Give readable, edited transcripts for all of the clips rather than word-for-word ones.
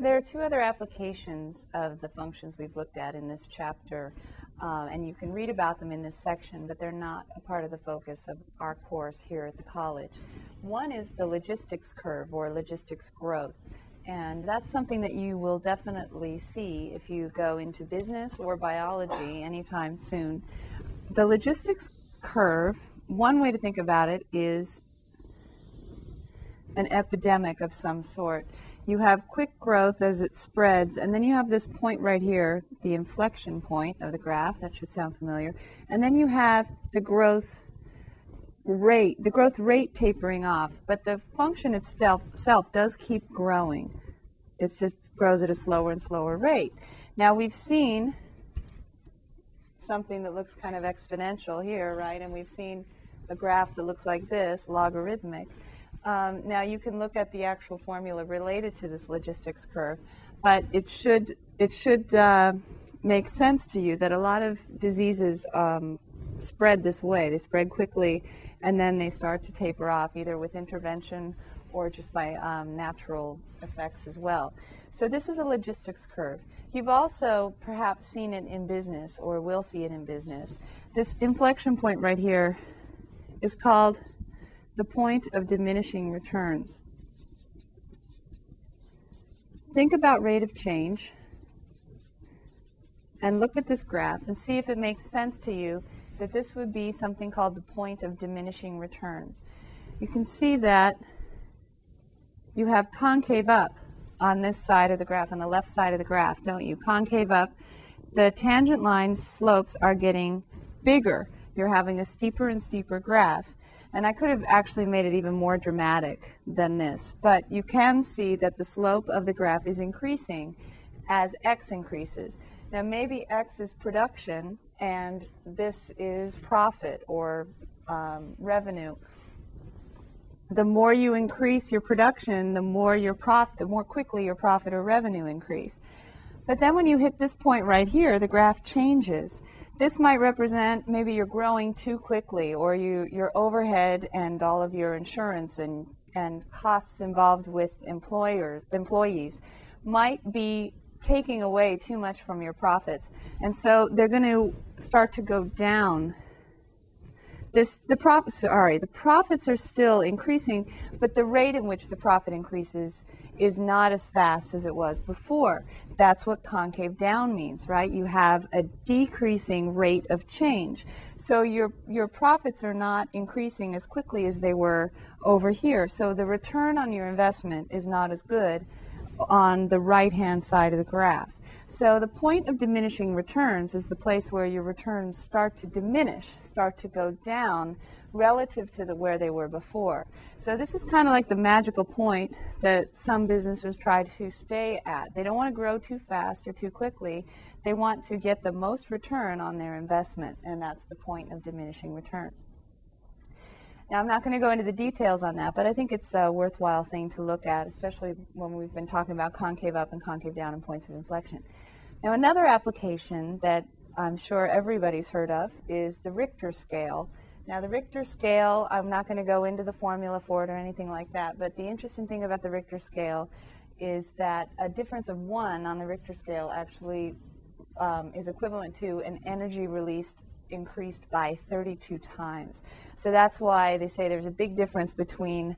There are two other applications of the functions we've looked at in this chapter, and you can read about them in this section, but they're not a part of the focus of our course here at the college. One is the logistics curve, or logistics growth, and that's something that you will definitely see if you go into business or biology anytime soon. The logistics curve, one way to think about it is an epidemic of some sort. You have quick growth as it spreads, and then you have this point right here, the inflection point of the graph, that should sound familiar, and then you have the growth rate tapering off, but the function itself does keep growing. It just grows at a slower and slower rate. Now we've seen something that looks kind of exponential here, right? And we've seen a graph that looks like this, logarithmic. Now you can look at the actual formula related to this logistics curve, but it should make sense to you that a lot of diseases spread this way. They spread quickly, and then they start to taper off, either with intervention or just by natural effects as well. So this is a logistics curve. You've also perhaps seen it in business, or will see it in business. This inflection point right here is called the point of diminishing returns. Think about rate of change and look at this graph and see if it makes sense to you that this would be something called the point of diminishing returns. You can see that you have concave up on this side of the graph, on the left side of the graph, don't you? Concave up. The tangent line slopes are getting bigger. You're having a steeper and steeper graph. And I could have actually made it even more dramatic than this, but you can see that the slope of the graph is increasing as X increases. Now maybe X is production and this is profit or revenue. The more you increase your production, the more quickly your profit or revenue increase. But then when you hit this point right here, the graph changes. This might represent maybe you're growing too quickly, or your overhead and all of your insurance and costs involved with employees might be taking away too much from your profits. And so they're going to start to go down. The profits are still increasing, but the rate in which the profit increases is not as fast as it was before. That's what concave down means, right? You have a decreasing rate of change. So your profits are not increasing as quickly as they were over here. So the return on your investment is not as good on the right-hand side of the graph. So the point of diminishing returns is the place where your returns start to diminish, start to go down relative to where they were before. So this is kind of like the magical point that some businesses try to stay at. They don't want to grow too fast or too quickly. They want to get the most return on their investment, and that's the point of diminishing returns. Now, I'm not going to go into the details on that, but I think it's a worthwhile thing to look at, especially when we've been talking about concave up and concave down and points of inflection. Now, another application that I'm sure everybody's heard of is the Richter scale. Now, the Richter scale, I'm not going to go into the formula for it or anything like that, but the interesting thing about the Richter scale is that a difference of 1 on the Richter scale actually is equivalent to an energy released increased by 32 times. So that's why they say there's a big difference between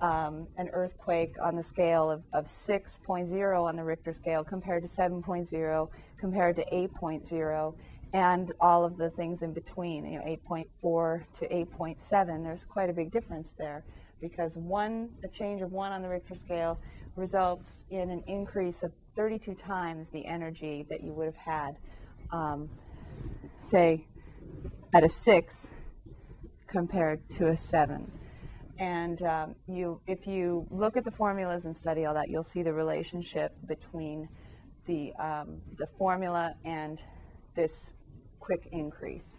an earthquake on the scale of 6.0 on the Richter scale compared to 7.0, compared to 8.0, and all of the things in between, you know, 8.4 to 8.7. There's quite a big difference there because a change of 1 on the Richter scale results in an increase of 32 times the energy that you would have had, say, at a 6 compared to a 7. And if you look at the formulas and study all that, you'll see the relationship between the formula and this quick increase.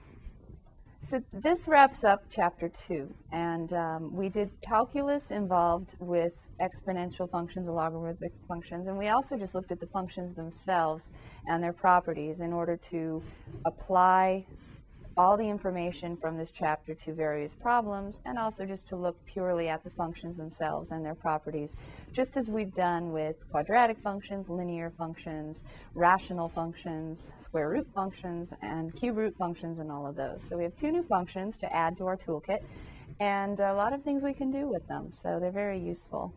So this wraps up Chapter 2. And we did calculus involved with exponential functions and logarithmic functions. And we also just looked at the functions themselves and their properties in order to apply all the information from this chapter to various problems, and also just to look purely at the functions themselves and their properties, just as we've done with quadratic functions, linear functions, rational functions, square root functions, and cube root functions, and all of those. So we have two new functions to add to our toolkit, and a lot of things we can do with them, so they're very useful.